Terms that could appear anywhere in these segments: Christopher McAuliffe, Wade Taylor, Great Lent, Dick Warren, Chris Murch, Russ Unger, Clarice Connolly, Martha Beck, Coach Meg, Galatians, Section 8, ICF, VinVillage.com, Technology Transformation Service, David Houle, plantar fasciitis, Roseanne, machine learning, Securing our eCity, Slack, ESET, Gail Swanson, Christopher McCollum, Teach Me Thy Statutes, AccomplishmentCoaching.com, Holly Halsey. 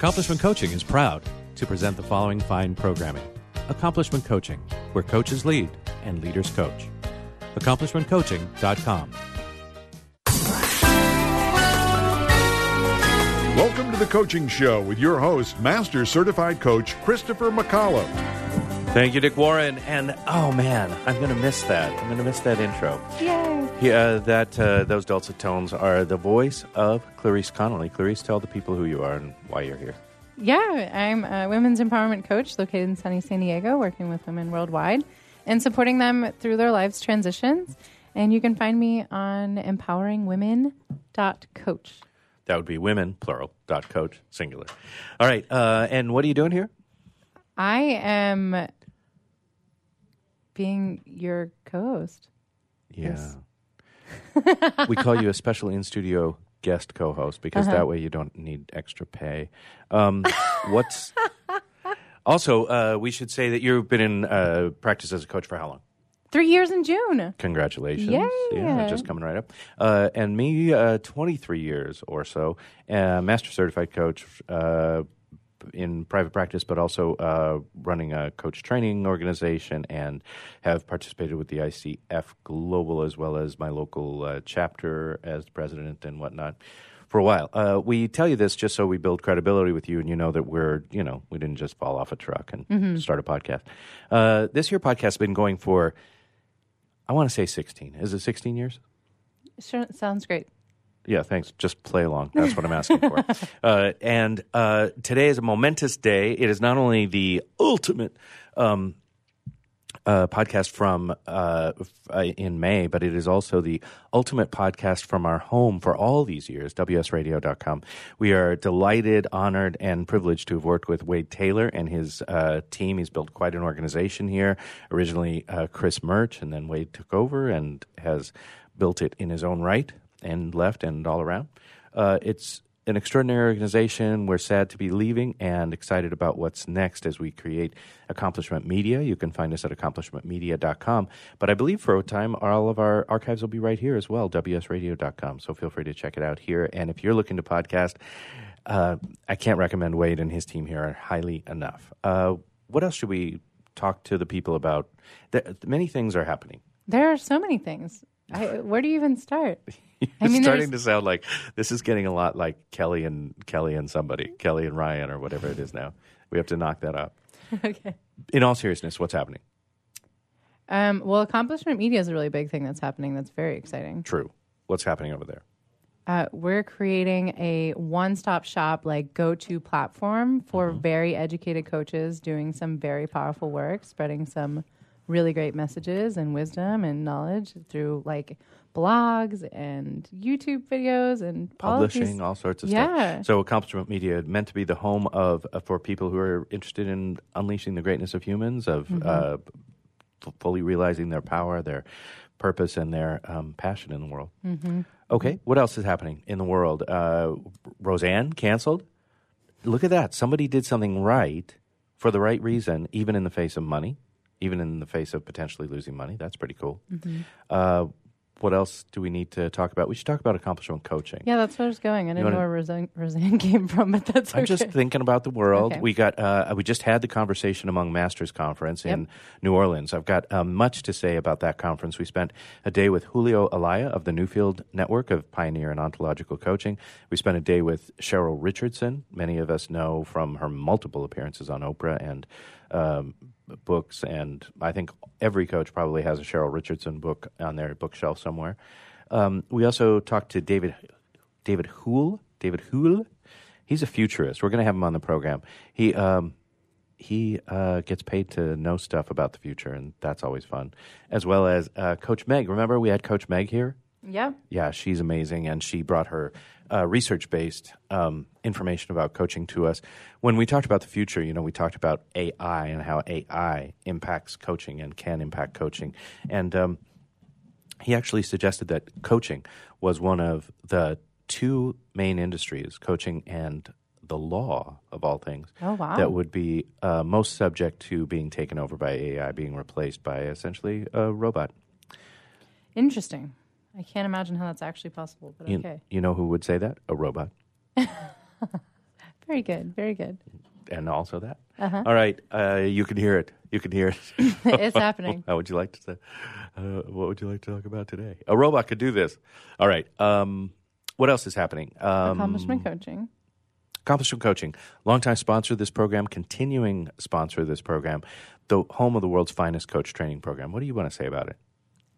Accomplishment Coaching is proud to present the following fine programming. Accomplishment Coaching, where coaches lead and leaders coach. AccomplishmentCoaching.com. Welcome to The Coaching Show with your host, Master Certified Coach Christopher McCollum. Thank you, Dick Warren. And, oh, man, I'm going to miss that. I'm going to miss that intro. Yay. Yeah, those dulcet tones are the voice of Clarice Connolly. Clarice, tell the people who you are and why you're here. Yeah, I'm a women's empowerment coach located in sunny San Diego, working with women worldwide and supporting them through their lives' transitions. And you can find me on empoweringwomen.coach. That would be women, plural, .coach, singular. All right, and what are you doing here? I am... being your co-host. Yeah. Yes. We call you a special in-studio guest co-host because that way you don't need extra pay. Also, we should say that you've been in practice as a coach for how long? 3 years in June. Congratulations. Yay. Yeah, just coming right up. And me, 23 years or so, master certified coach, in private practice, but also running a coach training organization, and have participated with the ICF Global as well as my local chapter as the president and whatnot for a while. We tell you this just so we build credibility with you, and you know that we're, you know, we didn't just fall off a truck and start a podcast. This year podcast has been going for, I want to say 16. Is it 16 years? Sure, sounds great. Yeah, thanks. Just play along. That's what I'm asking for. And today is a momentous day. It is not only the ultimate podcast from in May, but it is also the ultimate podcast from our home for all these years, WSRadio.com. We are delighted, honored, and privileged to have worked with Wade Taylor and his team. He's built quite an organization here. Originally, Chris Murch, and then Wade took over and has built it in his own right. And left and all around. It's an extraordinary organization. We're sad to be leaving and excited about what's next as we create Accomplishment Media. You can find us at AccomplishmentMedia.com. But I believe for a time, all of our archives will be right here as well, WSRadio.com. So feel free to check it out here. And if you're looking to podcast, I can't recommend Wade and his team here highly enough. What else should we talk to the people about? Many things are happening. There are so many things. Where do you even start? Starting to sound like this is getting a lot like Kelly and Ryan or whatever it is now. We have to knock that up. Okay. In all seriousness, what's happening? Well, Accomplishment Media is a really big thing that's happening. That's very exciting. True. What's happening over there? We're creating a one-stop shop, like go-to platform for very educated coaches doing some very powerful work, spreading some really great messages and wisdom and knowledge through like blogs and YouTube videos and publishing, all sorts of stuff. So Accomplishment Media meant to be the home of for people who are interested in unleashing the greatness of humans, of fully realizing their power, their purpose, and their passion in the world. Okay, what else is happening in the world? Roseanne canceled. Look at that. Somebody did something right for the right reason, even in the face of money. Even in the face of potentially losing money. That's pretty cool. What else do we need to talk about? We should talk about accomplishment coaching. Yeah, that's where it's going. I didn't know where Roseanne came from, but that's okay. I'm just thinking about the world. Okay. We just had the conversation among Masters Conference in New Orleans. I've got much to say about that conference. We spent a day with Julio Olalla of the Newfield Network of Pioneer and Ontological Coaching. We spent a day with Cheryl Richardson. Many of us know from her multiple appearances on Oprah and books, and I think every coach probably has a Cheryl Richardson book on their bookshelf somewhere. We also talked to David Houle. He's a futurist. We're going to have him on the program. He gets paid to know stuff about the future, and that's always fun. As well as Coach Meg. Remember we had Coach Meg here? Yeah. Yeah, she's amazing, and she brought her research-based information about coaching to us. When we talked about the future, we talked about AI and how AI impacts coaching and can impact coaching. And he actually suggested that coaching was one of the two main industries, coaching and the law of all things, that would be most subject to being taken over by AI, being replaced by essentially a robot. Interesting. I can't imagine how that's actually possible, but okay. You know who would say that? A robot. Very good. Very good. And also that. Uh-huh. All right. You can hear it. You can hear it. It's happening. How would you like to say, what would you like to talk about today? A robot could do this. All right. What else is happening? Accomplishment Coaching. Accomplishment Coaching. Longtime sponsor of this program, continuing sponsor of this program, the home of the world's finest coach training program. What do you want to say about it?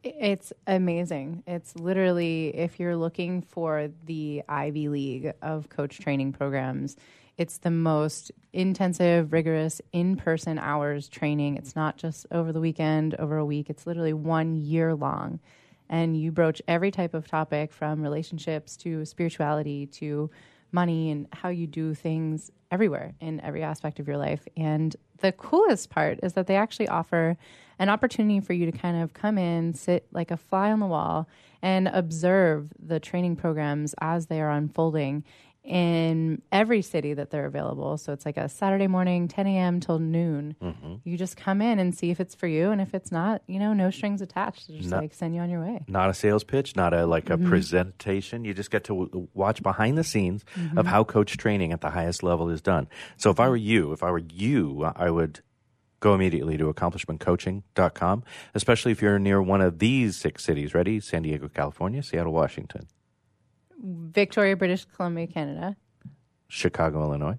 It's amazing. It's literally, if you're looking for the Ivy League of coach training programs, it's the most intensive, rigorous, in-person hours training. It's not just over the weekend, over a week. It's literally 1 year long. And you broach every type of topic from relationships to spirituality to money and how you do things everywhere in every aspect of your life. And the coolest part is that they actually offer an opportunity for you to kind of come in, sit like a fly on the wall, and observe the training programs as they are unfolding in every city that they're available. So it's like a Saturday morning, 10 a.m. till noon. Mm-hmm. You just come in and see if it's for you. And if it's not, you know, no strings attached. They're just send you on your way. Not a sales pitch, not a mm-hmm. presentation. You just get to watch behind the scenes mm-hmm. of how coach training at the highest level is done. So if I were you, I would go immediately to AccomplishmentCoaching.com, especially if you're near one of these 6 cities. Ready? San Diego, California, Seattle, Washington. Victoria, British Columbia, Canada. Chicago, Illinois.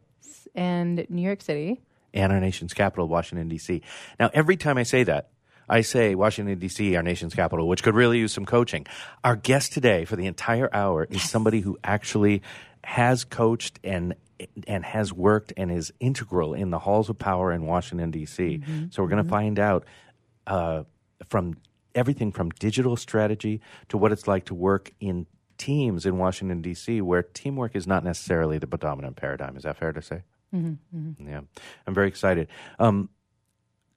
And New York City. And our nation's capital, Washington, D.C. Now, every time I say that, I say Washington, D.C., our nation's capital, which could really use some coaching. Our guest today for the entire hour is somebody who actually has coached and has worked and is integral in the halls of power in Washington, D.C. Mm-hmm. So we're going to find out from everything from digital strategy to what it's like to work in teams in Washington, D.C., where teamwork is not necessarily the predominant paradigm. Is that fair to say? Mm-hmm, mm-hmm. Yeah. I'm very excited.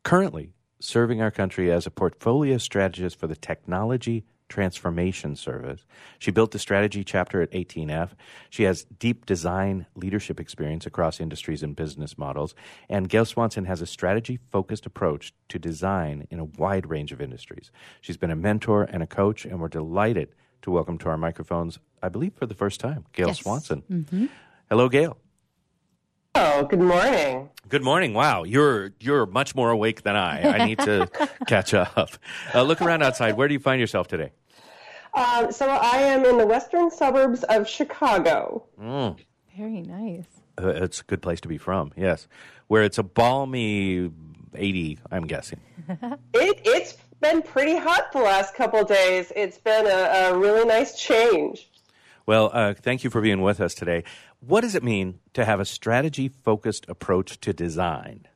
Currently serving our country as a portfolio strategist for the Technology Transformation Service. She built the strategy chapter at 18F. She has deep design leadership experience across industries and business models. And Gail Swanson has a strategy-focused approach to design in a wide range of industries. She's been a mentor and a coach, and we're delighted to welcome to our microphones, I believe for the first time, Gail Swanson. Mm-hmm. Hello, Gail. Oh, good morning. Good morning. Wow, you're much more awake than I. I need to catch up. Look around outside. Where do you find yourself today? So I am in the western suburbs of Chicago. Mm. Very nice. It's a good place to be from, yes. Where it's a balmy 80, I'm guessing. It's been pretty hot the last couple of days. It's been a really nice change. Well, thank you for being with us today. What does it mean to have a strategy-focused approach to design?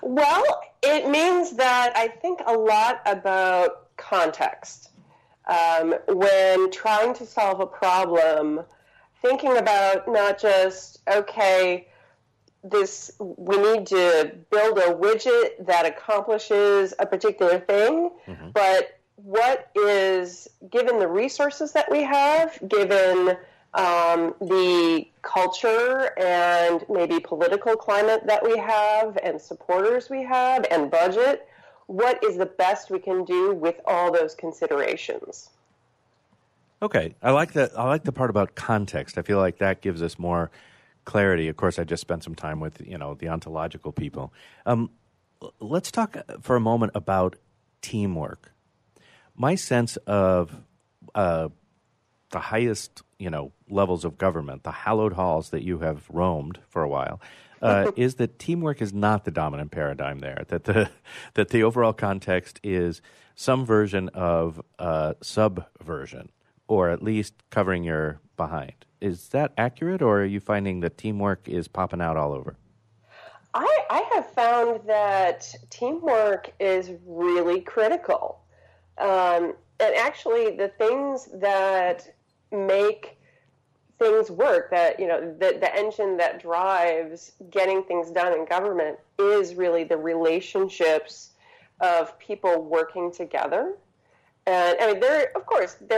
Well, it means that I think a lot about context. When trying to solve a problem, thinking about not just, okay, we need to build a widget that accomplishes a particular thing, mm-hmm. but what is, given the resources that we have, given the culture and maybe political climate that we have and supporters we have and budget, what is the best we can do with all those considerations? Okay. I like that. I like the part about context. I feel like that gives us more clarity. Of course, I just spent some time with, the ontological people. Let's talk for a moment about teamwork. My sense of the highest, levels of government, the hallowed halls that you have roamed for a while, is that teamwork is not the dominant paradigm there, that the overall context is some version of subversion, or at least covering your behind. Is that accurate, or are you finding that teamwork is popping out all over? I have found that teamwork is really critical. And actually, the things that make things work, that, the engine that drives getting things done in government is really the relationships of people working together. And I mean, there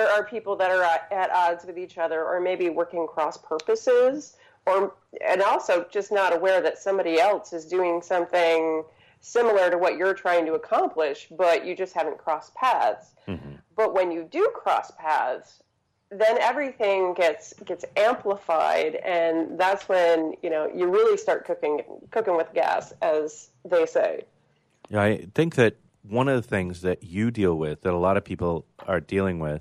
are people that are at odds with each other, or maybe working cross purposes, and also just not aware that somebody else is doing something similar to what you're trying to accomplish, but you just haven't crossed paths. Mm-hmm. But when you do cross paths, then everything gets amplified, and that's when, you know, you really start cooking with gas, as they say. Yeah, I think that one of the things that you deal with, that a lot of people are dealing with,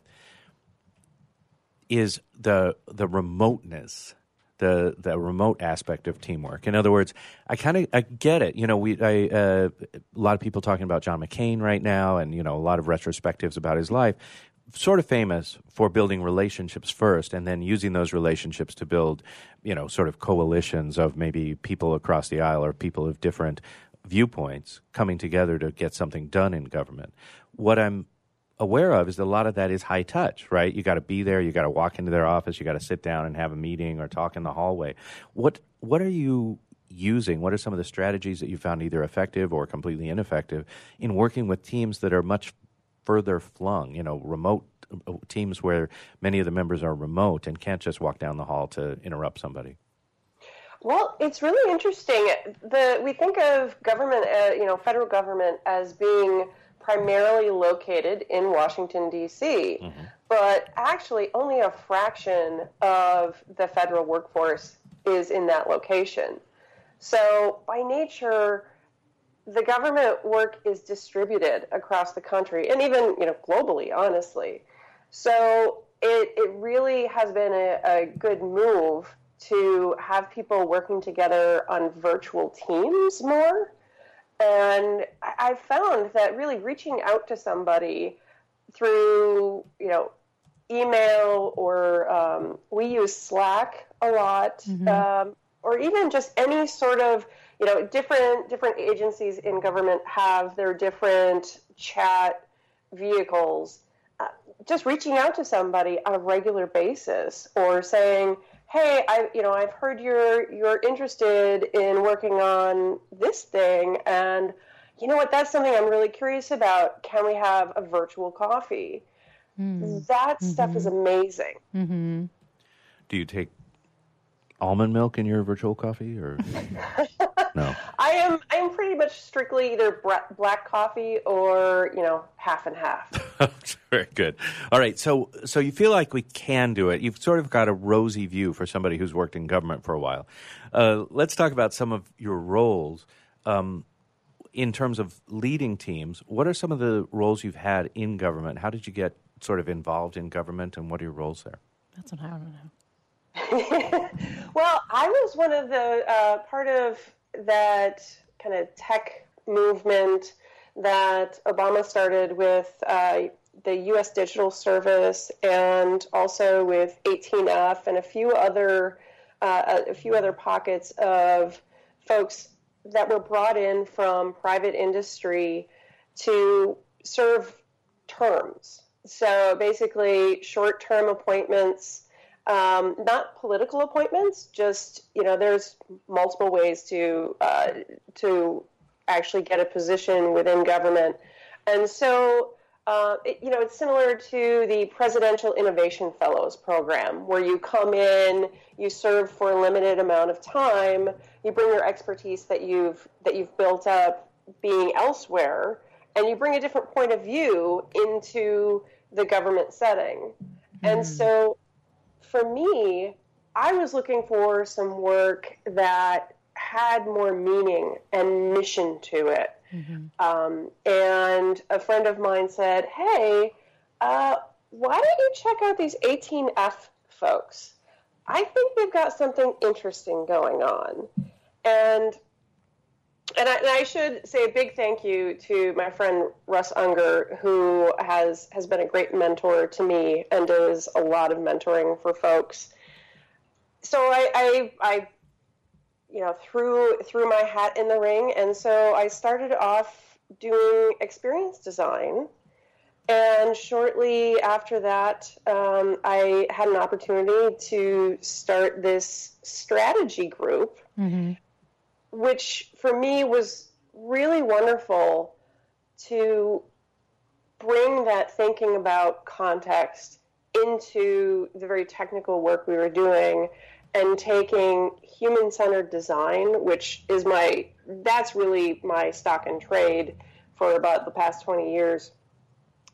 is the remoteness, the remote aspect of teamwork. In other words, I get it. You know, a lot of people talking about John McCain right now, and, you know, a lot of retrospectives about his life. Sort of famous for building relationships first and then using those relationships to build, you know, sort of coalitions of maybe people across the aisle or people of different viewpoints coming together to get something done in government. What I'm aware of is that a lot of that is high touch, right? You got to be there, you got to walk into their office, you got to sit down and have a meeting or talk in the hallway. What are you using? What are some of the strategies that you found either effective or completely ineffective in working with teams that are much further flung, you know, remote teams where many of the members are remote and can't just walk down the hall to interrupt somebody? Well, it's really interesting. We think of government, federal government, as being primarily located in Washington, D.C., mm-hmm. but actually only a fraction of the federal workforce is in that location. So by nature, the government work is distributed across the country and even, you know, globally, honestly. So it really has been a good move to have people working together on virtual teams more. And I found that really reaching out to somebody through, you know, email or we use Slack a lot, mm-hmm. Or even just any sort of, you know, different agencies in government have their different chat vehicles. Just reaching out to somebody on a regular basis, or saying, "Hey, I've heard you're interested in working on this thing, and you know what? That's something I'm really curious about. Can we have a virtual coffee?" Mm. That mm-hmm. stuff is amazing. Mm-hmm. Do you take almond milk in your virtual coffee, or no? I'm pretty much strictly either black coffee or, you know, half and half. Very good. All right, so you feel like we can do it. You've sort of got a rosy view for somebody who's worked in government for a while. Let's talk about some of your roles in terms of leading teams. What are some of the roles you've had in government? How did you get sort of involved in government, and what are your roles there? That's what I want to know. Well, I was one of the part of that kind of tech movement that Obama started with the U.S. Digital Service, and also with 18F and a few other pockets of folks that were brought in from private industry to serve terms. So basically, short-term appointments. Not political appointments, just, you know, there's multiple ways to actually get a position within government. And so, it's similar to the Presidential Innovation Fellows program, where you come in, you serve for a limited amount of time, you bring your expertise that you've built up being elsewhere, and you bring a different point of view into the government setting. Mm-hmm. And so, for me, I was looking for some work that had more meaning and mission to it. Mm-hmm. And a friend of mine said, "Hey, why don't you check out these 18F folks? I think they've got something interesting going on." And I should say a big thank you to my friend Russ Unger, who has been a great mentor to me and does a lot of mentoring for folks. So I threw my hat in the ring, and so I started off doing experience design, and shortly after that, I had an opportunity to start this strategy group. Mm-hmm. Which for me was really wonderful to bring that thinking about context into the very technical work we were doing, and taking human-centered design, which is that's really my stock in trade for about the past 20 years,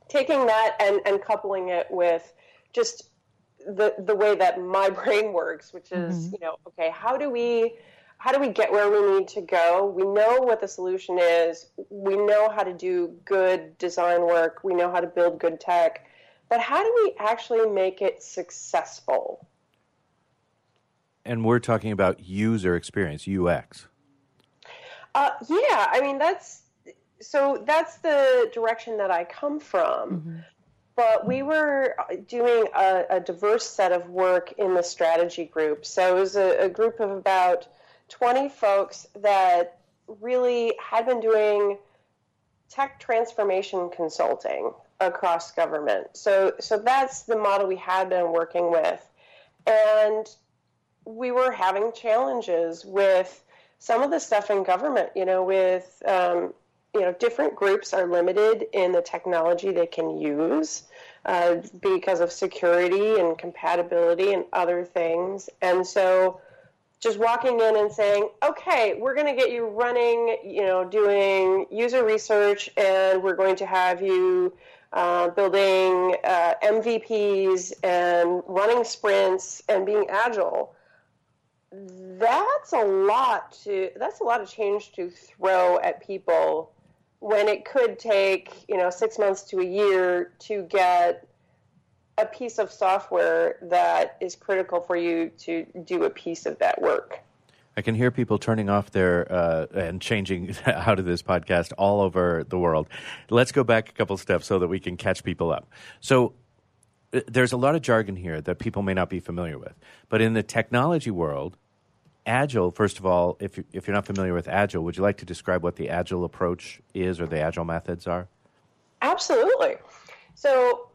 taking that and coupling it with just the way that my brain works, which is, you know, okay, how do we get where we need to go? We know what the solution is. We know how to do good design work. We know how to build good tech. But how do we actually make it successful? And we're talking about user experience, UX. Yeah, I mean, that's the direction that I come from. But we were doing a diverse set of work in the strategy group. So it was a group of about 20 folks that really had been doing tech transformation consulting across government. So that's the model we had been working with. And we were having challenges with some of the stuff in government, you know, with, different groups are limited in the technology they can use because of security and compatibility and other things. And so just walking in and saying, okay, we're going to get you running, doing user research, and we're going to have you building MVPs and running sprints and being agile. That's a lot of change to throw at people when it could take, 6 months to a year to get a piece of software that is critical for you to do a piece of that work. I can hear people turning off their and changing out of this podcast all over the world. Let's go back a couple steps so that we can catch people up. So there's a lot of jargon here that people may not be familiar with. But in the technology world, Agile, first of all, if you're not familiar with Agile, would you like to describe what the Agile approach is or the Agile methods are? Absolutely. So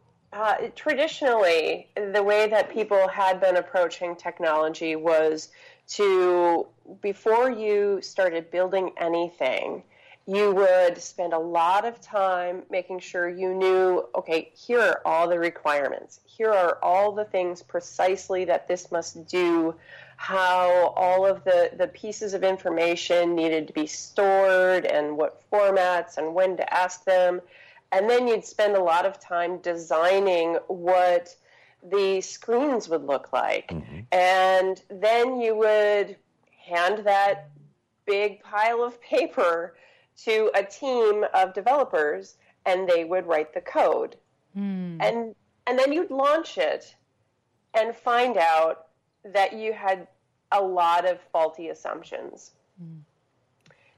traditionally, the way that people had been approaching technology was to, before you started building anything, you would spend a lot of time making sure you knew, okay, here are all the requirements. Here are all the things precisely that this must do, how all of the pieces of information needed to be stored and what formats and when to ask them. And then you'd spend a lot of time designing what the screens would look like. And then you would hand that big pile of paper to a team of developers, and they would write the code. And then you'd launch it and find out that you had a lot of faulty assumptions.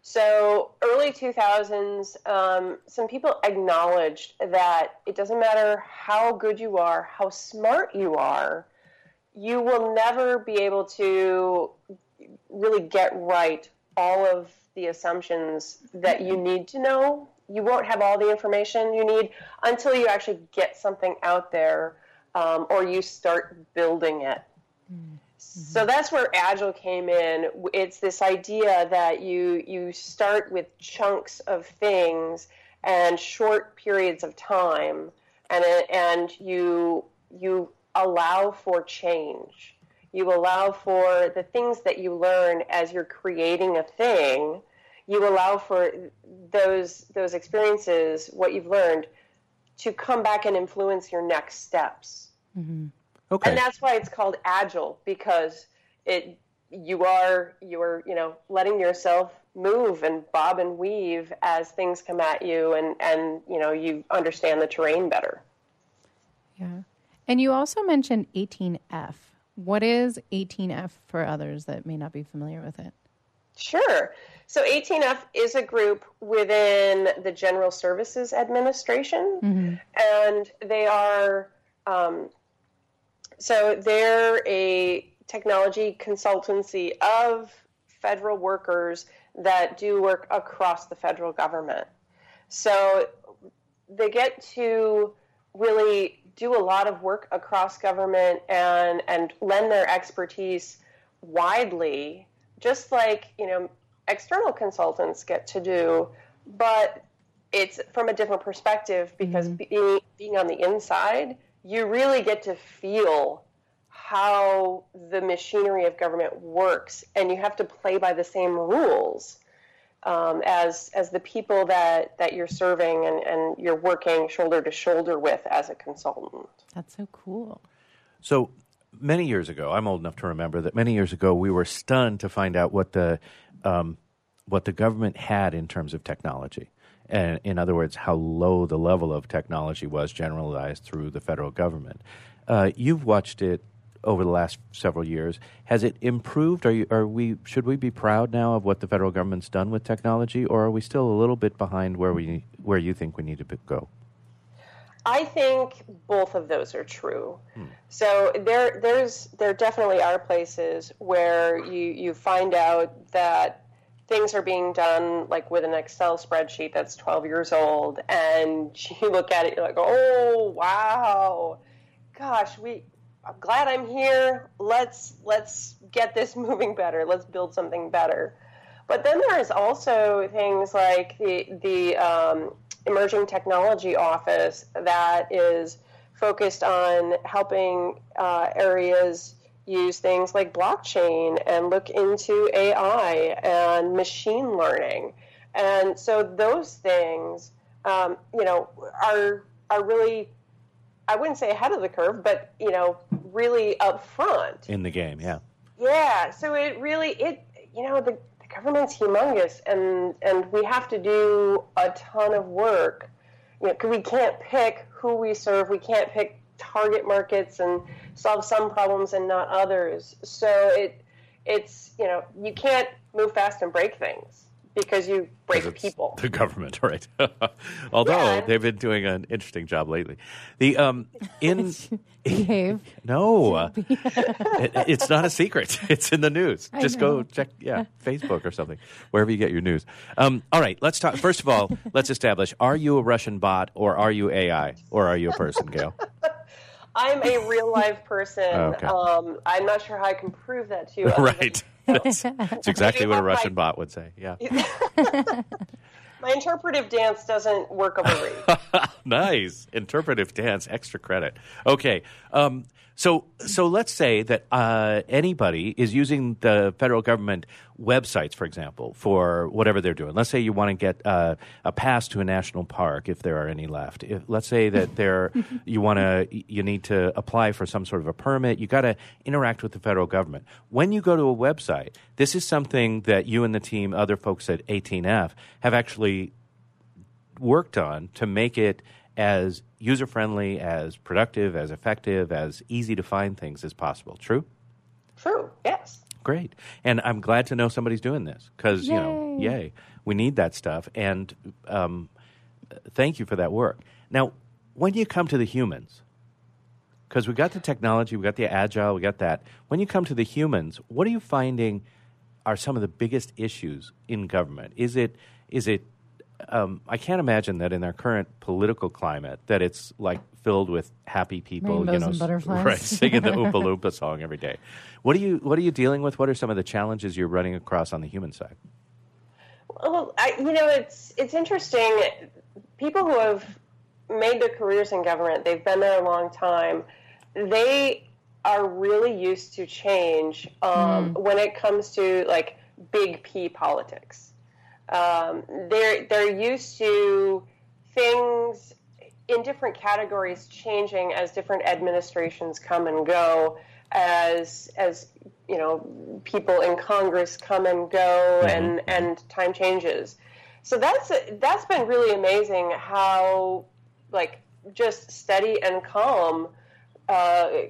So early 2000s, some people acknowledged that it doesn't matter how good you are, how smart you are, you will never be able to really get right all of the assumptions that you need to know. You won't have all the information you need until you actually get something out there or you start building it. So that's where Agile came in. It's this idea that you start with chunks of things and short periods of time, and you allow for change. You allow for the things that you learn as you're creating a thing. You allow for those experiences, what you've learned, to come back and influence your next steps. Okay. And that's why it's called Agile, because you're letting yourself move and bob and weave as things come at you, and you understand the terrain better. Yeah. And you also mentioned 18F. What is 18F for others that may not be familiar with it? Sure. So 18F is a group within the General Services Administration, and they are... So they're a technology consultancy of federal workers that do work across the federal government. So they get to really do a lot of work across government and lend their expertise widely, just like, external consultants get to do, but it's from a different perspective because being on the inside, you really get to feel how the machinery of government works, and you have to play by the same rules as the people that you're serving and you're working shoulder to shoulder with as a consultant. That's so cool. So many years ago, I'm old enough to remember that many years ago we were stunned to find out what the government had in terms of technology. And in other words, how low the level of technology was generalized through the federal government. You've watched it over the last several years. Has it improved? Should we be proud now of what the federal government's done with technology, or are we still a little bit behind where you think we need to go? I think both of those are true. So there definitely are places where you find out that things are being done like with an Excel spreadsheet that's 12 years old, and you look at it, you're like, oh wow, gosh, I'm glad I'm here. Let's get this moving better. Let's build something better. But then there's also things like the Emerging Technology Office that is focused on helping areas use things like blockchain and look into AI and machine learning. And so those things, are really, I wouldn't say ahead of the curve, but, really up front. In the game, yeah. Yeah, so the government's humongous, and we have to do a ton of work. Because we can't pick who we serve, we can't pick target markets and solve some problems and not others. So it's you can't move fast and break things. Because you break people. The government, right? Although they've been doing an interesting job lately. Behave. No, it's not a secret. It's in the news. Go check, Facebook or something, wherever you get your news. All right, let's talk. First of all, let's establish: are you a Russian bot, or are you AI, or are you a person, Gail? I'm a real live person. Okay. I'm not sure how I can prove that to you. Right. That's exactly what a Russian bot would say. Yeah. My interpretive dance doesn't work over me. Nice. Interpretive dance, extra credit. Okay. So let's say that anybody is using the federal government websites, for example, for whatever they're doing. Let's say you want to get a pass to a national park, if there are any left. Let's say that you need to apply for some sort of a permit. You got to interact with the federal government. When you go to a website, this is something that you and the team, other folks at 18F, have actually worked on to make it as user-friendly, as productive, as effective, as easy to find things as possible. True? True, yes. Great. And I'm glad to know somebody's doing this because, yay, we need that stuff. And thank you for that work. Now, when you come to the humans, because we got the technology, we got the agile, we got that. When you come to the humans, what are you finding are some of the biggest issues in government? Is it I can't imagine that in our current political climate that it's like filled with happy people, rainbows and butterflies. Right, singing the Oompa Loompa song every day. What are you dealing with? What are some of the challenges you're running across on the human side? Well, it's interesting. People who have made their careers in government, they've been there a long time. They are really used to change when it comes to like big P politics. They're used to things in different categories changing as different administrations come and go, as people in Congress come and go, and time changes. So that's been really amazing how like just steady and calm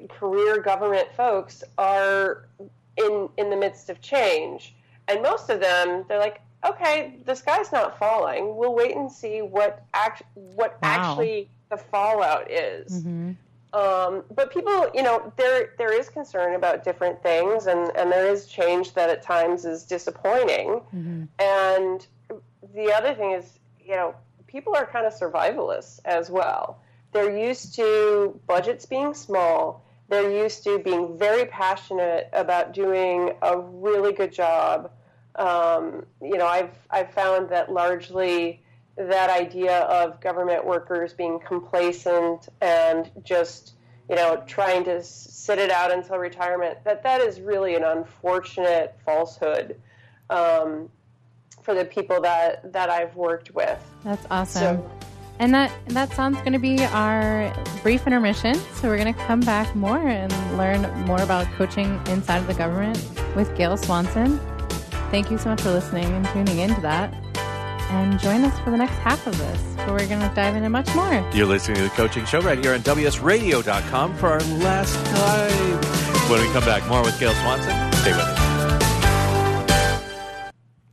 career government folks are in the midst of change, and most of them they're like, okay, the sky's not falling. We'll wait and see what actually the fallout is. Mm-hmm. But people, there is concern about different things, and there is change that at times is disappointing. Mm-hmm. And the other thing is, people are kind of survivalists as well. They're used to budgets being small. They're used to being very passionate about doing a really good job. I've found that largely that idea of government workers being complacent and just, trying to sit it out until retirement, that is really an unfortunate falsehood for the people that I've worked with. That's awesome. So, And that sounds going to be our brief intermission. So we're going to come back more and learn more about coaching inside of the government with Gail Swanson. Thank you so much for listening and tuning into that. And join us for the next half of this, where we're going to dive into much more. You're listening to The Coaching Show right here on WSRadio.com for our last time. When we come back, more with Gail Swanson. Stay with us.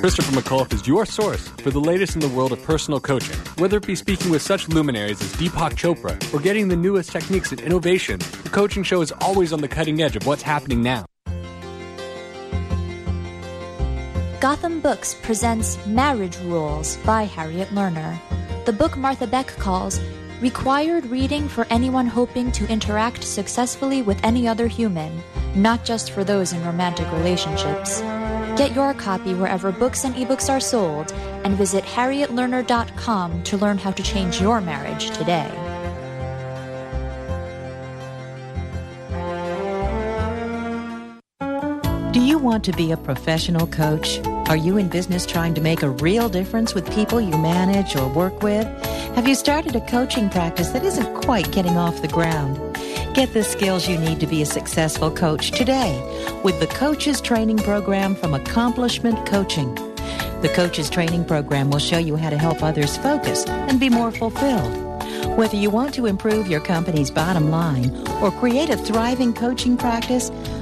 Christopher McAuliffe is your source for the latest in the world of personal coaching. Whether it be speaking with such luminaries as Deepak Chopra or getting the newest techniques and innovation, The Coaching Show is always on the cutting edge of what's happening now. Gotham Books presents Marriage Rules by Harriet Lerner. The book Martha Beck calls required reading for anyone hoping to interact successfully with any other human, not just for those in romantic relationships. Get your copy wherever books and ebooks are sold, and visit harrietlerner.com to learn how to change your marriage today. Do you want to be a professional coach? Are you in business trying to make a real difference with people you manage or work with? Have you started a coaching practice that isn't quite getting off the ground? Get the skills you need to be a successful coach today with the Coaches Training Program from Accomplishment Coaching. The Coaches Training Program will show you how to help others focus and be more fulfilled. Whether you want to improve your company's bottom line or create a thriving coaching practice,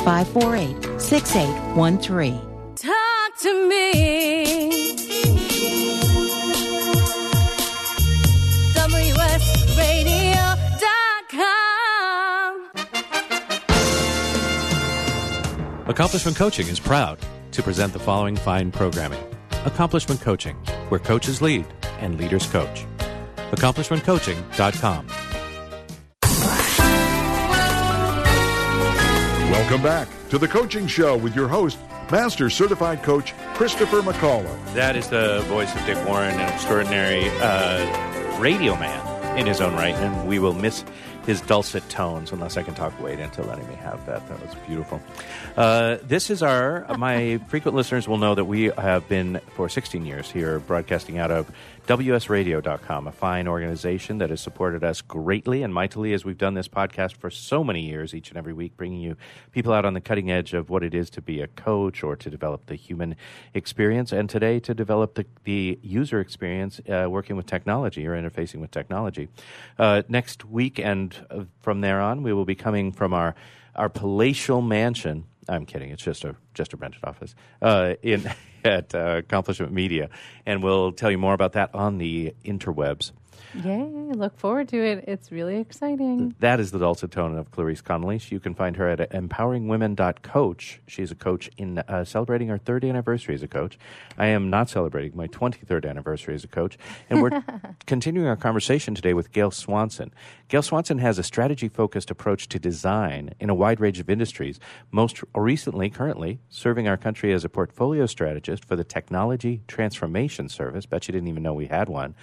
548-6813. Talk to me. WSRadio.com. Accomplishment Coaching is proud to present the following fine programming. Accomplishment Coaching, where coaches lead and leaders coach. AccomplishmentCoaching.com. Welcome back to The Coaching Show with your host, Master Certified Coach Christopher McCollum. That is the voice of Dick Warren, an extraordinary radio man in his own right, and we will miss his dulcet tones unless I can talk Wade into letting me have that. That was beautiful. This is my frequent listeners will know that we have been for 16 years here broadcasting out of WSRadio.com, a fine organization that has supported us greatly and mightily as we've done this podcast for so many years, each and every week, bringing you people out on the cutting edge of what it is to be a coach or to develop the human experience, and today to develop the user experience working with technology or interfacing with technology. Next week and from there on, we will be coming from our palatial mansion. I'm kidding. It's just a rented office in at Accomplishment Media. And we'll tell you more about that on the interwebs. Yay, look forward to it. It's really exciting. That is the dulcet tone of Clarice Connolly. You can find her at empoweringwomen.coach. She's a coach in celebrating her third anniversary as a coach. I am not celebrating my 23rd anniversary as a coach. And we're continuing our conversation today with Gail Swanson. Gail Swanson has a strategy-focused approach to design in a wide range of industries, most recently, currently, serving our country as a portfolio strategist for the Technology Transformation Service. Bet you didn't even know we had one.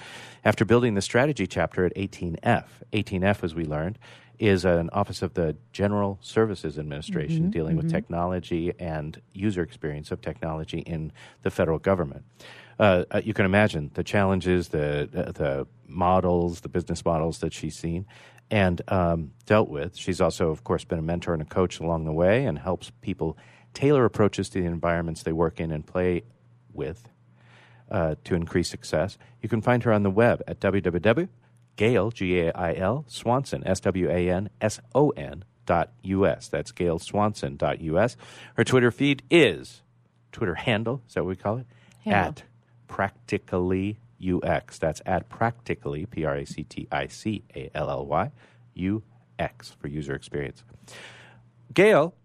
After building the strategy chapter at 18F. 18F, as we learned, is an office of the General Services Administration dealing with technology and user experience of technology in the federal government. You can imagine the challenges, the models, the business models that she's seen and dealt with. She's also, of course, been a mentor and a coach along the way and helps people tailor approaches to the environments they work in and play with to increase success. You can find her on the web at www.gail, G-A-I-L, Swanson, S-W-A-N-S-O-N.us. That's gailswanson.us. Her Twitter feed is, Twitter handle, is that what we call it? At Practically UX. That's at Practically, P-R-A-C-T-I-C-A-L-L-Y, U-X for user experience. Gail.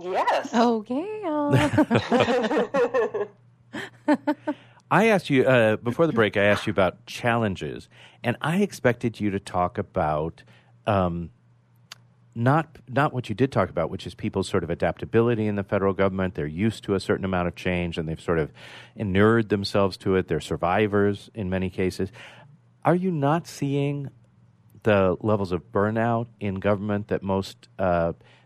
Yes. Oh, Gail. I asked you, before the break, I asked you about challenges, and I expected you to talk about not what you did talk about, which is people's sort of adaptability in the federal government. They're used to a certain amount of change, and they've sort of inured themselves to it. They're survivors in many cases. Are you not seeing the levels of burnout in government that most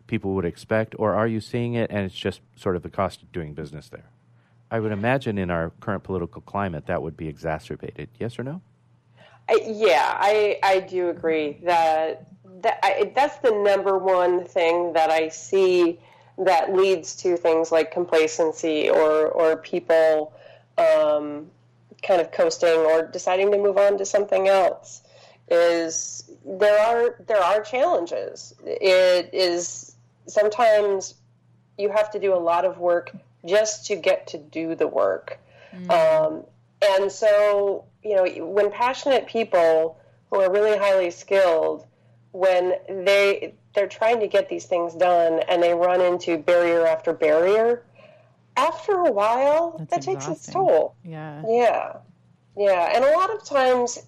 people would expect, or are you seeing it, and it's just sort of the cost of doing business there? I would imagine in our current political climate that would be exacerbated. Yes or no? I do agree that's the number one thing that I see that leads to things like complacency or people kind of coasting or deciding to move on to something else. Is there are challenges. It is sometimes you have to do a lot of work just to get to do the work. And so, you know, when passionate people who are really highly skilled, when they're trying to get these things done and they run into barrier after barrier, after a while, that takes its toll. Yeah. And a lot of times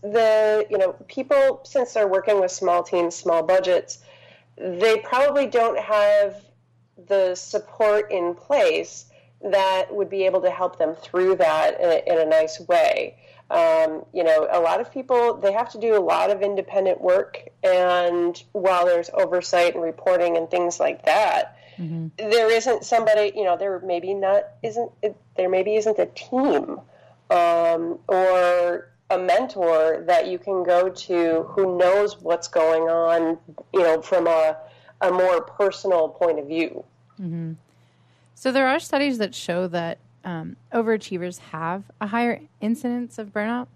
people, since they're working with small teams, small budgets, they probably don't have the support in place that would be able to help them through that in a nice way. A lot of people, they have to do a lot of independent work, and while there's oversight and reporting and things like that, there isn't somebody, there maybe isn't a team or a mentor that you can go to who knows what's going on, from a more personal point of view. So there are studies that show that overachievers have a higher incidence of burnout.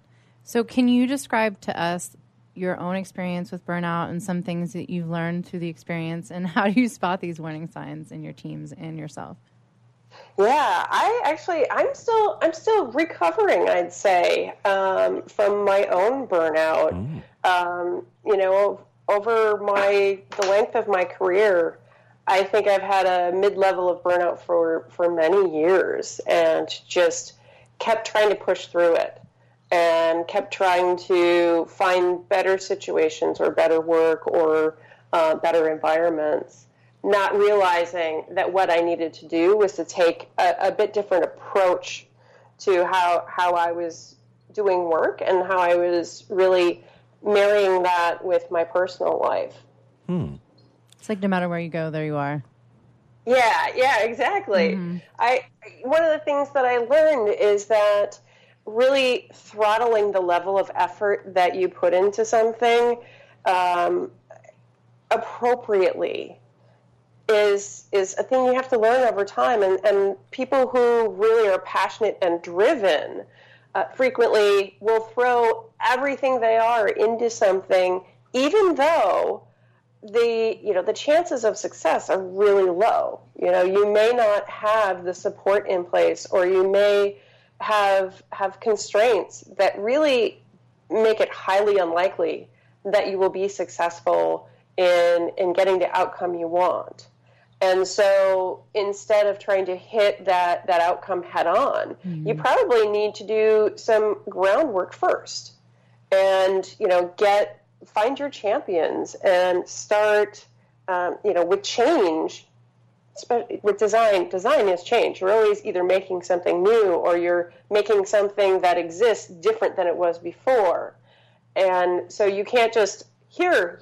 So can you describe to us your own experience with burnout and some things that you've learned through the experience, and how do you spot these warning signs in your teams and yourself? Yeah, I'm still recovering, I'd say, from my own burnout. Over the length of my career, I think I've had a mid-level of burnout for many years, and just kept trying to push through it and kept trying to find better situations or better work or better environments, not realizing that what I needed to do was to take a bit different approach to how I was doing work and how I was really marrying that with my personal life. It's like no matter where you go, there you are. Yeah, exactly. One of the things that I learned is that really throttling the level of effort that you put into something appropriately is a thing you have to learn over time. And people who really are passionate and driven frequently will throw everything they are into something, even though the chances of success are really low. You know, you may not have the support in place, or you may have constraints that really make it highly unlikely that you will be successful in getting the outcome you want. And so instead of trying to hit that outcome head on, mm-hmm. you probably need to do some groundwork first and, you know, find your champions and start, you know, with change, with design. Design is change. You're always either making something new or you're making something that exists different than it was before. And so you can't just, I'm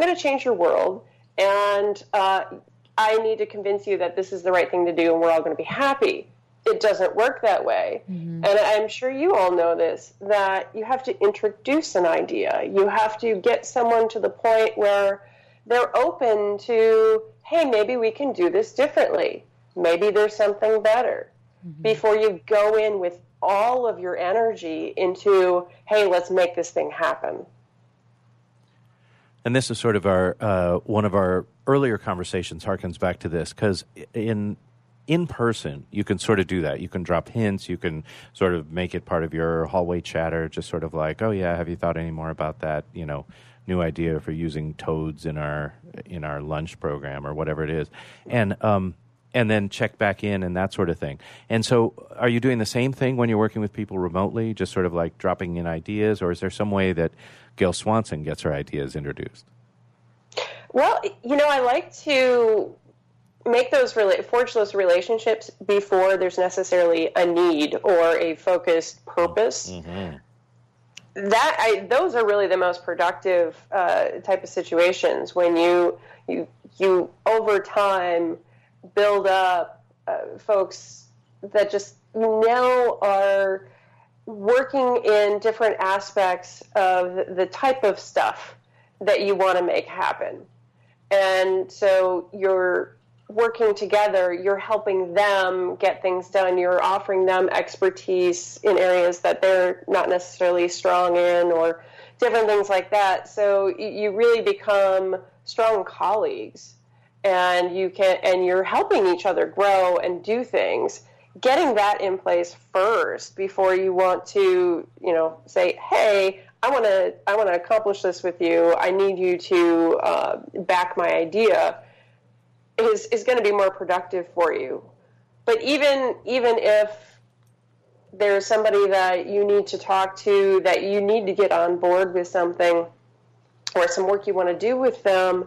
going to change your world, and I need to convince you that this is the right thing to do and we're all going to be happy. It doesn't work that way. Mm-hmm. And I'm sure you all know this, that you have to introduce an idea. You have to get someone to the point where they're open to, hey, maybe we can do this differently. Maybe there's something better. Mm-hmm. Before you go in with all of your energy into, hey, let's make this thing happen. And this is sort of our one of our earlier conversations harkens back to this, because in person, you can sort of do that. You can drop hints. You can sort of make it part of your hallway chatter, just sort of like, oh, yeah, have you thought any more about that, you know, new idea for using toads in our lunch program or whatever it is? And then check back in and that sort of thing. And so are you doing the same thing when you're working with people remotely, just sort of like dropping in ideas? Or is there some way that Gail Swanson gets her ideas introduced? Well, you know, I like to make those forge those relationships before there's necessarily a need or a focused purpose. Mm-hmm. Those are really the most productive type of situations, when you over time build up folks that just now are working in different aspects of the type of stuff that you want to make happen. And so you're working together, you're helping them get things done, you're offering them expertise in areas that they're not necessarily strong in, or different things like that. So you really become strong colleagues, and you're helping each other grow and do things. Getting that in place first before you want to, you know, say, hey, I want to accomplish this with you. I need you to back my idea. Is going to be more productive for you. But even if there's somebody that you need to talk to, that you need to get on board with something or some work you want to do with them,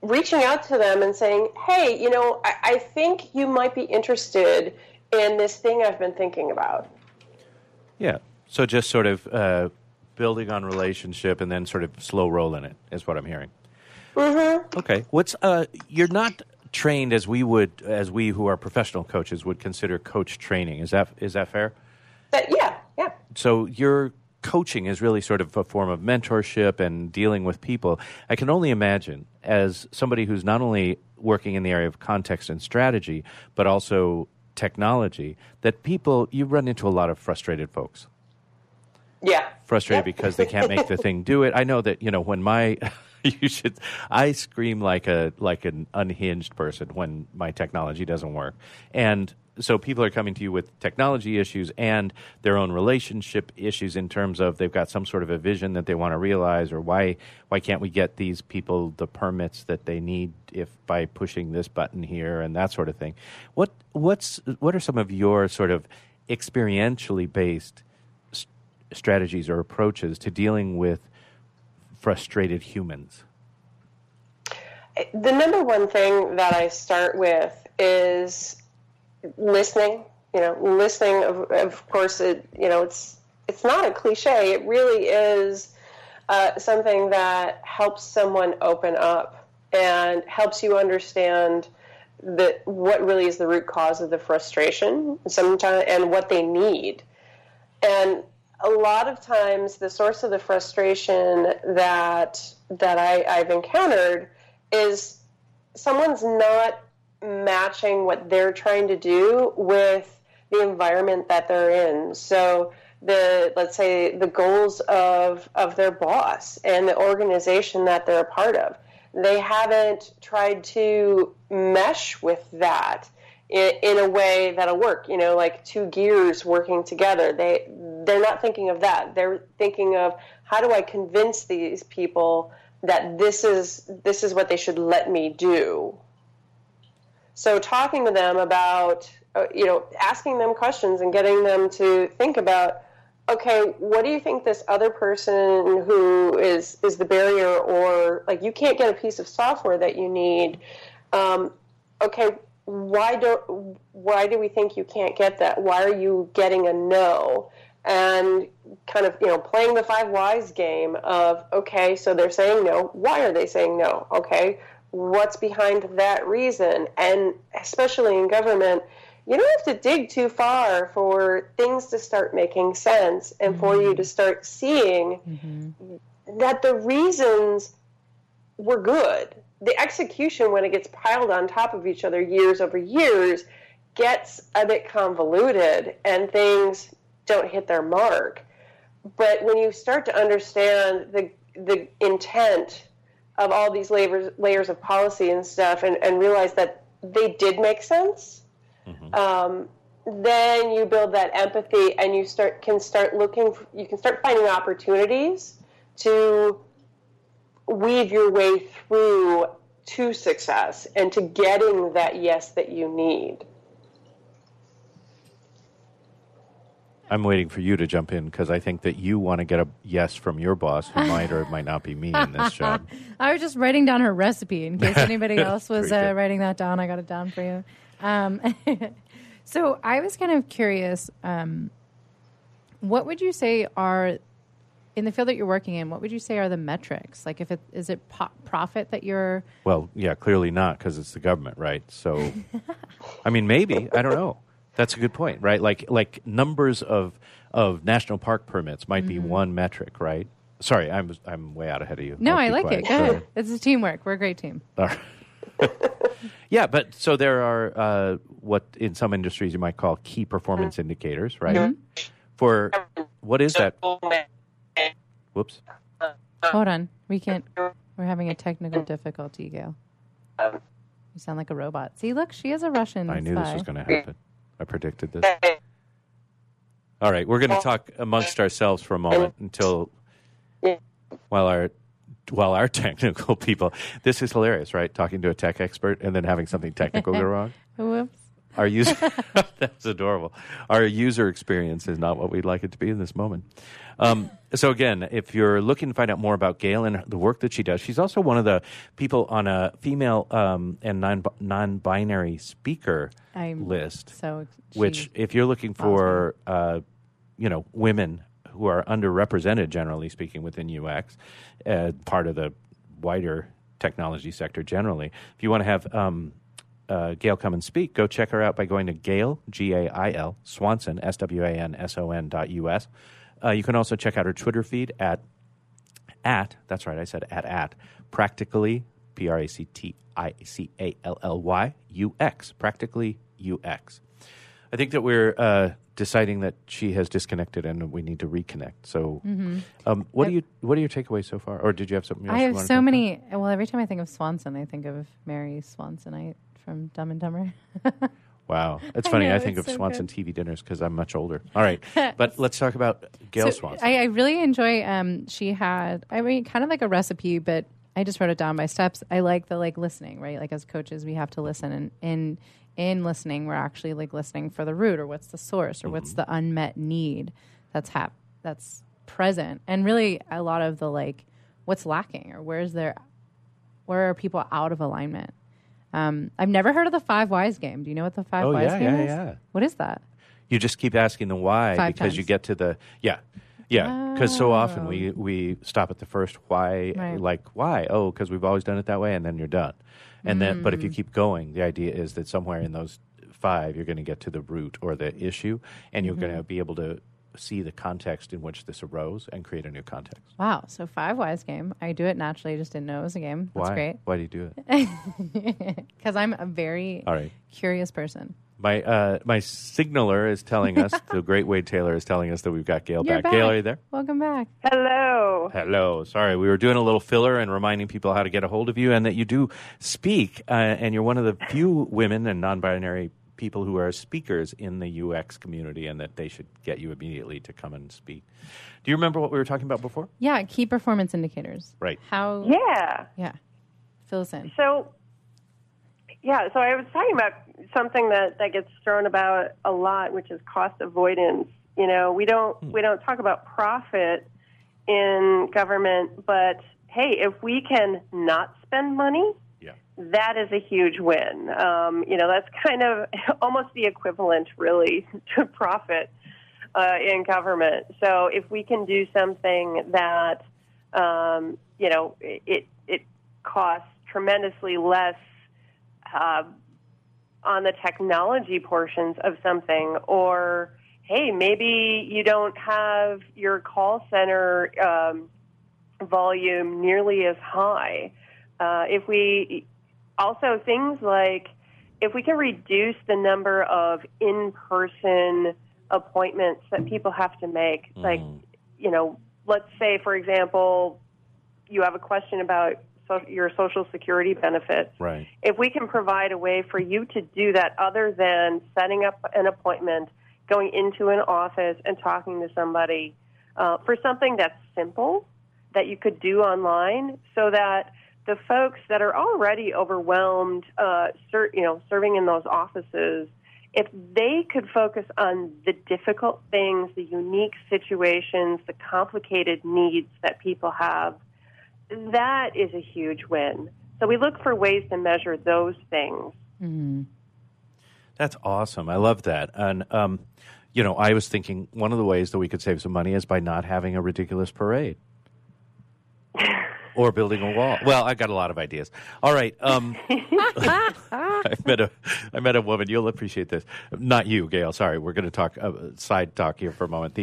reaching out to them and saying, hey, you know, I think you might be interested in this thing I've been thinking about. Yeah. So just sort of building on relationship and then sort of slow rolling it is what I'm hearing. Mm-hmm. Okay. What's you're not trained as we who are professional coaches would consider coach training. Is that fair? Yeah. So your coaching is really sort of a form of mentorship and dealing with people. I can only imagine, as somebody who's not only working in the area of context and strategy, but also technology, that you run into a lot of frustrated folks. Yeah. Frustrated because they can't make the thing do it. I know that, you know, when my I scream like an unhinged person when my technology doesn't work. And so people are coming to you with technology issues and their own relationship issues, in terms of they've got some sort of a vision that they want to realize, or why can't we get these people the permits that they need if by pushing this button here and that sort of thing. What are some of your sort of experientially based strategies or approaches to dealing with frustrated humans? The number one thing that I start with is listening. You know, listening. Of course, it's not a cliche. It really is something that helps someone open up and helps you understand what really is the root cause of the frustration, sometimes, and what they need. And a lot of times the source of the frustration that I've encountered is someone's not matching what they're trying to do with the environment that they're in. So let's say the goals of their boss and the organization that they're a part of. they haven't tried to mesh with that in a way that'll work, you know, like two gears working together. They're not thinking of that. They're thinking of, how do I convince these people that this is what they should let me do? So talking to them about, you know, asking them questions and getting them to think about, okay, what do you think this other person who is the barrier, or like you can't get a piece of software that you need, okay, why do we think you can't get that? Why are you getting a no? And kind of, you know, playing the five whys game of, okay, so they're saying no. Why are they saying no? Okay, what's behind that reason? And especially in government, you don't have to dig too far for things to start making sense and for you to start seeing that the reasons were good. The execution, when it gets piled on top of each other years over years, gets a bit convoluted and things don't hit their mark. But when you start to understand the intent of all these layers of policy and stuff and realize that they did make sense, then you build that empathy, and you can start finding opportunities to weave your way through to success and to getting that yes that you need. I'm waiting for you to jump in because I think that you want to get a yes from your boss, who might or might not be me in this job. I was just writing down her recipe in case anybody else was writing that down. I got it down for you. So I was kind of curious, what would you say are, in the field that you're working in, what would you say are the metrics? Like, is it profit that you're... Well, yeah, clearly not, because it's the government, right? So, I mean, maybe. I don't know. That's a good point, right? Like numbers of national park permits might be one metric, right? Sorry, I'm way out ahead of you. No, I like it. Go ahead. It's a teamwork. We're a great team. All right. Yeah, but so there are what in some industries you might call key performance indicators, right? Mm-hmm. For what is that? Whoops. Hold on. We can't. We're having a technical difficulty, Gail. You sound like a robot. See, look, she is a Russian spy. I knew this was going to happen. I predicted this. All right, we're going to talk amongst ourselves for a moment while our technical people, this is hilarious, right? Talking to a tech expert and then having something technical go wrong. Whoops. Our user, that's adorable. Our user experience is not what we'd like it to be in this moment. So again, if you're looking to find out more about Gail and the work that she does, she's also one of the people on a female and non-binary speaker list. So, which, if you're looking for, women who are underrepresented, generally speaking, within UX, part of the wider technology sector generally, if you want to have Gail come and speak, go check her out by going to Gail, Gail, Swanson, SwanSon.us. You can also check out her Twitter feed at practically, practically UX, practically UX. I think that we're deciding that she has disconnected and we need to reconnect. So what are your takeaways so far? Or did you have something else? I have so many. Well, every time I think of Swanson, I think of Mary Swansonite from Dumb and Dumber. Wow. It's funny. I think of so Swanson good. TV dinners because I'm much older. All right. But let's talk about Gail Swanson. I really enjoy, she had, I mean, kind of like a recipe, but I just wrote it down by steps. I like the listening, right? Like, as coaches, we have to listen. And in listening, we're actually listening for the root, or what's the source, or what's the unmet need that's present. And really a lot of the what's lacking, or where are people out of alignment? I've never heard of the five whys game. Do you know what the five whys game is? Yeah. What is that? You just keep asking the why five times. You get to the because so often we stop at the first why, right. Because we've always done it that way, and then you're done. And then, but if you keep going, the idea is that somewhere in those five, you're going to get to the root or the issue, and you're going to be able to see the context in which this arose and create a new context. Wow. So five whys game. I do it naturally. Just didn't know it was a game. That's Why? Great. Why do you do it? Because I'm a very curious person. My signaler is telling us, the great Wade Taylor is telling us that we've got Gail back. Gail, are you there? Welcome back. Hello. Sorry, we were doing a little filler and reminding people how to get a hold of you and that you do speak, and you're one of the few women and non-binary people who are speakers in the UX community, and that they should get you immediately to come and speak. Do you remember what we were talking about before? Yeah, key performance indicators. Right. How? Yeah. Yeah. Fill us in. So I was talking about something that gets thrown about a lot, which is cost avoidance. You know, we don't talk about profit in government, but hey, if we can not spend money, that is a huge win. That's kind of almost the equivalent, really, to profit in government. So if we can do something that, it costs tremendously less on the technology portions of something, or, hey, maybe you don't have your call center volume nearly as high. Also, things like if we can reduce the number of in-person appointments that people have to make, like, let's say, for example, you have a question about your Social Security benefits. Right. If we can provide a way for you to do that other than setting up an appointment, going into an office and talking to somebody for something that's simple that you could do online so that the folks that are already overwhelmed, serving in those offices, if they could focus on the difficult things, the unique situations, the complicated needs that people have, that is a huge win. So we look for ways to measure those things. Mm-hmm. That's awesome. I love that. And, I was thinking one of the ways that we could save some money is by not having a ridiculous parade. Or building a wall. Well, I got a lot of ideas. All right. I met a woman. You'll appreciate this. Not you, Gail. Sorry. We're going to talk side talk here for a moment.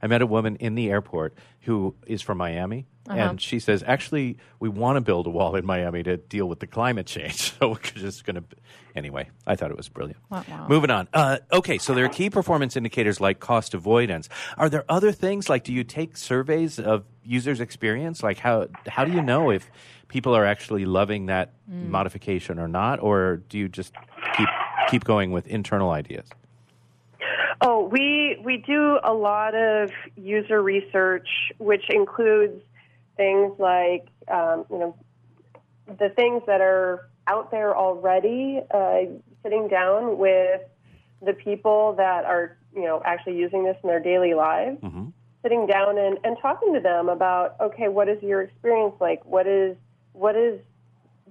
I met a woman in the airport who is from Miami. Uh-huh. And she says, actually, we want to build a wall in Miami to deal with the climate change. So we're just going to – anyway, I thought it was brilliant. Wow. Moving on. Okay, so there are key performance indicators like cost avoidance. Are there other things? Like, do you take surveys of users' experience? Like, how do you know if people are actually loving that modification or not? Or do you just keep going with internal ideas? Oh, we do a lot of user research, which includes – things like, the things that are out there already, sitting down with the people that are, actually using this in their daily lives, mm-hmm. sitting down and talking to them about, okay, what is your experience like? What is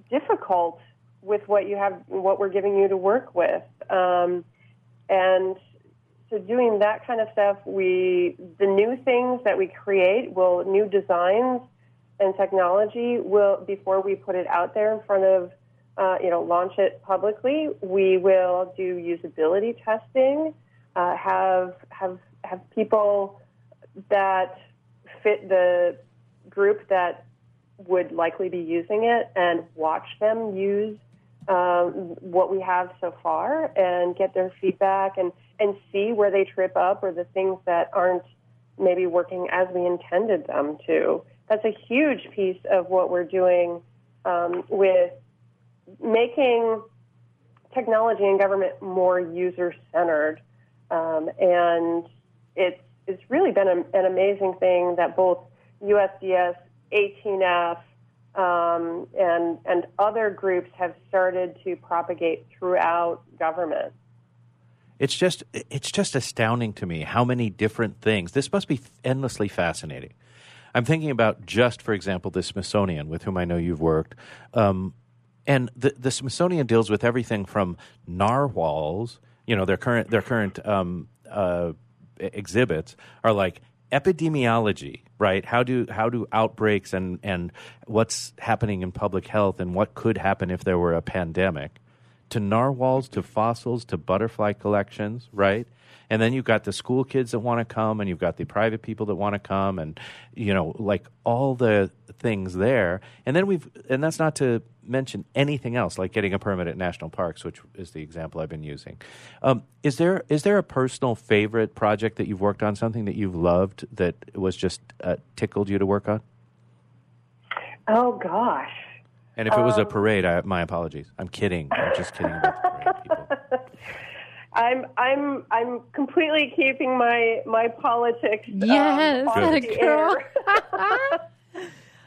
difficult with what we're giving you to work with? And so doing that kind of stuff, the new things that we create new designs, and technology before we put it out there in front of, launch it publicly, we will do usability testing, have people that fit the group that would likely be using it and watch them use what we have so far and get their feedback and see where they trip up or the things that aren't maybe working as we intended them to. That's a huge piece of what we're doing with making technology and government more user-centered. And it's really been an amazing thing that both USDS, 18F, and other groups have started to propagate throughout government. It's just astounding to me how many different things. This must be endlessly fascinating. I'm thinking about just, for example, the Smithsonian, with whom I know you've worked. And the Smithsonian deals with everything from narwhals, their current exhibits are like epidemiology, right? How do outbreaks and what's happening in public health and what could happen if there were a pandemic to narwhals, to fossils, to butterfly collections, right? And then you've got the school kids that want to come, and you've got the private people that want to come, and, you know, like all the things there. And then and that's not to mention anything else, like getting a permit at national parks, which is the example I've been using. Is there a personal favorite project that you've worked on, something that you've loved that was just tickled you to work on? Oh, gosh. And if it was a parade, my apologies. I'm kidding. I'm just kidding about the parade, people. I'm completely keeping my politics. Yes, girl.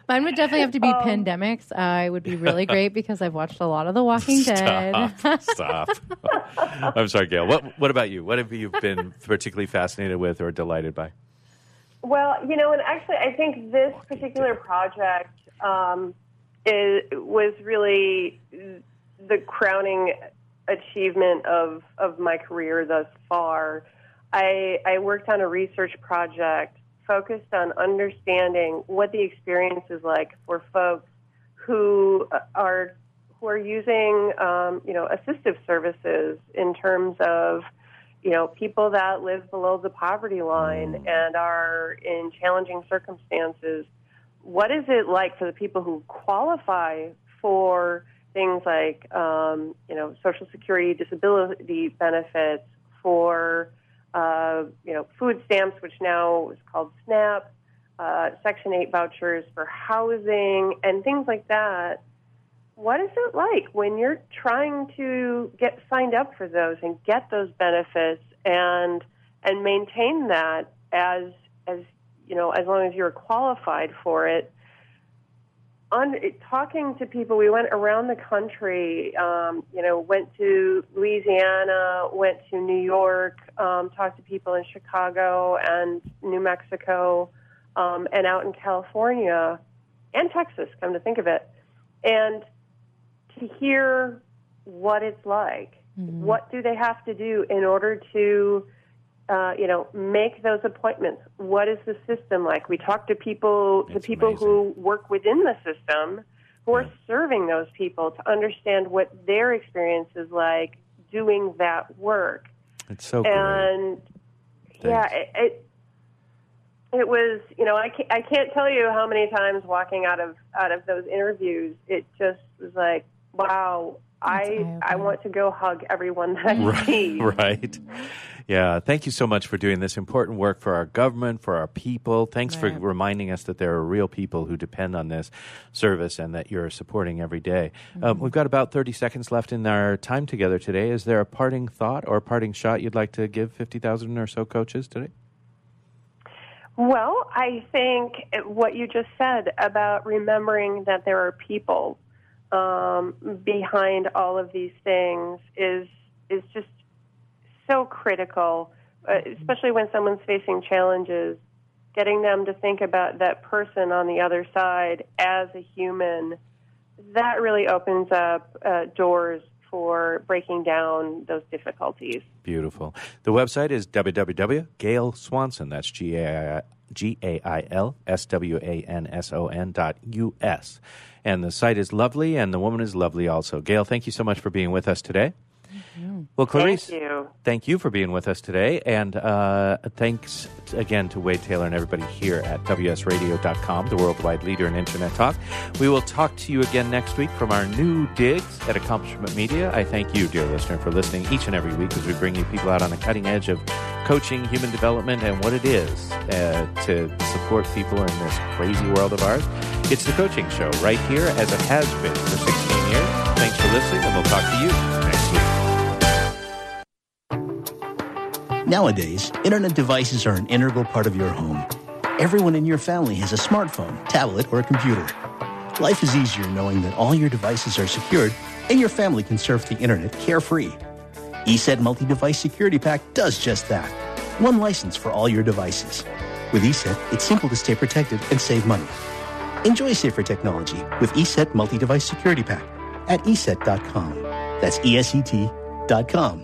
Mine would definitely have to be pandemics. It would be really great because I've watched a lot of The Walking Dead. Stop. I'm sorry, Gail. What about you? What have you been particularly fascinated with or delighted by? Well, you know, and actually, I think this particular project was really the crowning achievement of my career thus far. I worked on a research project focused on understanding what the experience is like for folks who are using assistive services in terms of, you know, people that live below the poverty line and are in challenging circumstances. What is it like for the people who qualify for things like, Social Security disability benefits, for, food stamps, which now is called SNAP, Section 8 vouchers for housing, and things like that. What is it like when you're trying to get signed up for those and get those benefits and maintain that as long as you're qualified for it? Talking to people, we went around the country, went to Louisiana, went to New York, talked to people in Chicago and New Mexico, and out in California and Texas, come to think of it, and to hear what it's like. Mm-hmm. What do they have to do in order to make those appointments? What is the system like? We talk to people, who work within the system, who are serving those people, to understand what their experience is like doing that work. It's so cool. And it was, I can't tell you how many times walking out of those interviews, it just was like, wow. I want to go hug everyone that I see. Right. Yeah. Thank you so much for doing this important work for our government, for our people. Thanks for reminding us that there are real people who depend on this service and that you're supporting every day. Mm-hmm. We've got about 30 seconds left in our time together today. Is there a parting thought or a parting shot you'd like to give 50,000 or so coaches today? Well, I think what you just said about remembering that there are people behind all of these things is just so critical, especially when someone's facing challenges, getting them to think about that person on the other side as a human. That really opens up doors for breaking down those difficulties. Beautiful. The website is www.gailswanson, that's GAILSWANSON.US. And the site is lovely, and the woman is lovely also. Gail, thank you so much for being with us today. Thank you. Well, Clarice, thank you for being with us today. And thanks again to Wade Taylor and everybody here at WSRadio.com, the worldwide leader in Internet talk. We will talk to you again next week from our new digs at Accomplishment Media. I thank you, dear listener, for listening each and every week as we bring you people out on the cutting edge of coaching, human development, and what it is to support people in this crazy world of ours. It's The Coaching Show right here, as it has been for 16 years. Thanks for listening, and we'll talk to you next week. Nowadays, Internet devices are an integral part of your home. Everyone in your family has a smartphone, tablet, or a computer. Life is easier knowing that all your devices are secured and your family can surf the Internet carefree. ESET Multi-Device Security Pack does just that. One license for all your devices. With ESET, it's simple to stay protected and save money. Enjoy safer technology with ESET Multi-Device Security Pack at ESET.com. That's ESET.com.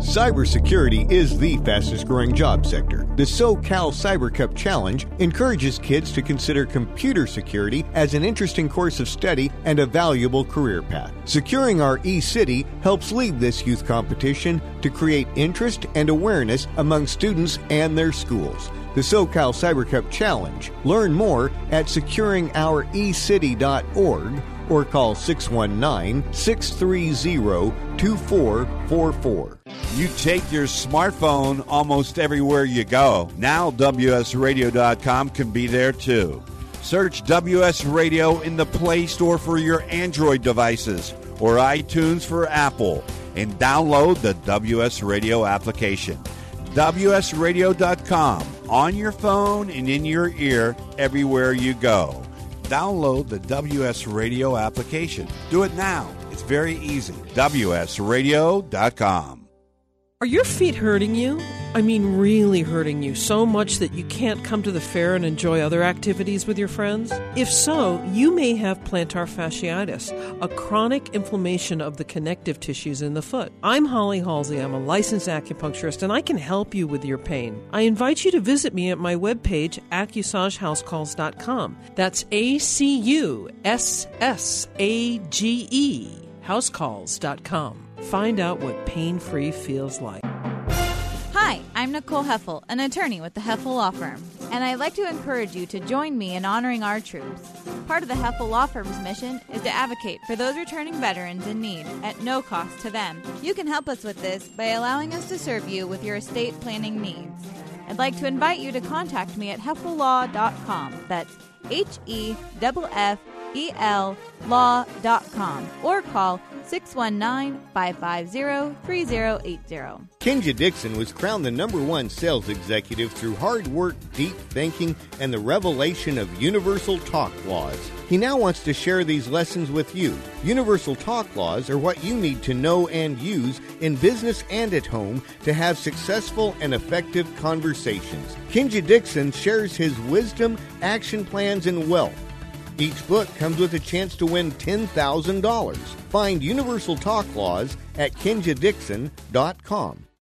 Cybersecurity is the fastest growing job sector. The SoCal Cyber Cup Challenge encourages kids to consider computer security as an interesting course of study and a valuable career path. Securing Our eCity helps lead this youth competition to create interest and awareness among students and their schools. The SoCal Cyber Cup Challenge. Learn more at securingourecity.org or call 619-630-2444. You take your smartphone almost everywhere you go. Now WSRadio.com can be there too. Search WS Radio in the Play Store for your Android devices or iTunes for Apple and download the WS Radio application. WSRadio.com, on your phone and in your ear everywhere you go. Download the WS Radio application. Do it now. It's very easy. WSRadio.com. Are your feet hurting you? I mean, really hurting you so much that you can't come to the fair and enjoy other activities with your friends? If so, you may have plantar fasciitis, a chronic inflammation of the connective tissues in the foot. I'm Holly Halsey. I'm a licensed acupuncturist, and I can help you with your pain. I invite you to visit me at my webpage, AccuSageHouseCalls.com. That's AccuSSAGE, HouseCalls.com. Find out what pain-free feels like. Hi, I'm Nicole Heffel, an attorney with the Heffel Law Firm. and I'd like to encourage you to join me in honoring our troops. Part of the Heffel Law Firm's mission is to advocate for those returning veterans in need at no cost to them. You can help us with this by allowing us to serve you with your estate planning needs. I'd like to invite you to contact me at heffellaw.com. That's HEFFEL law.com or call 619-550-3080. Kenja Dixon was crowned the #1 sales executive through hard work, deep thinking, and the revelation of Universal Talk Laws. He now wants to share these lessons with you. Universal Talk Laws are what you need to know and use in business and at home to have successful and effective conversations. Kenja Dixon shares his wisdom, action plans, and wealth. Each book comes with a chance to win $10,000. Find Universal Talk Laws at KenjaDixon.com.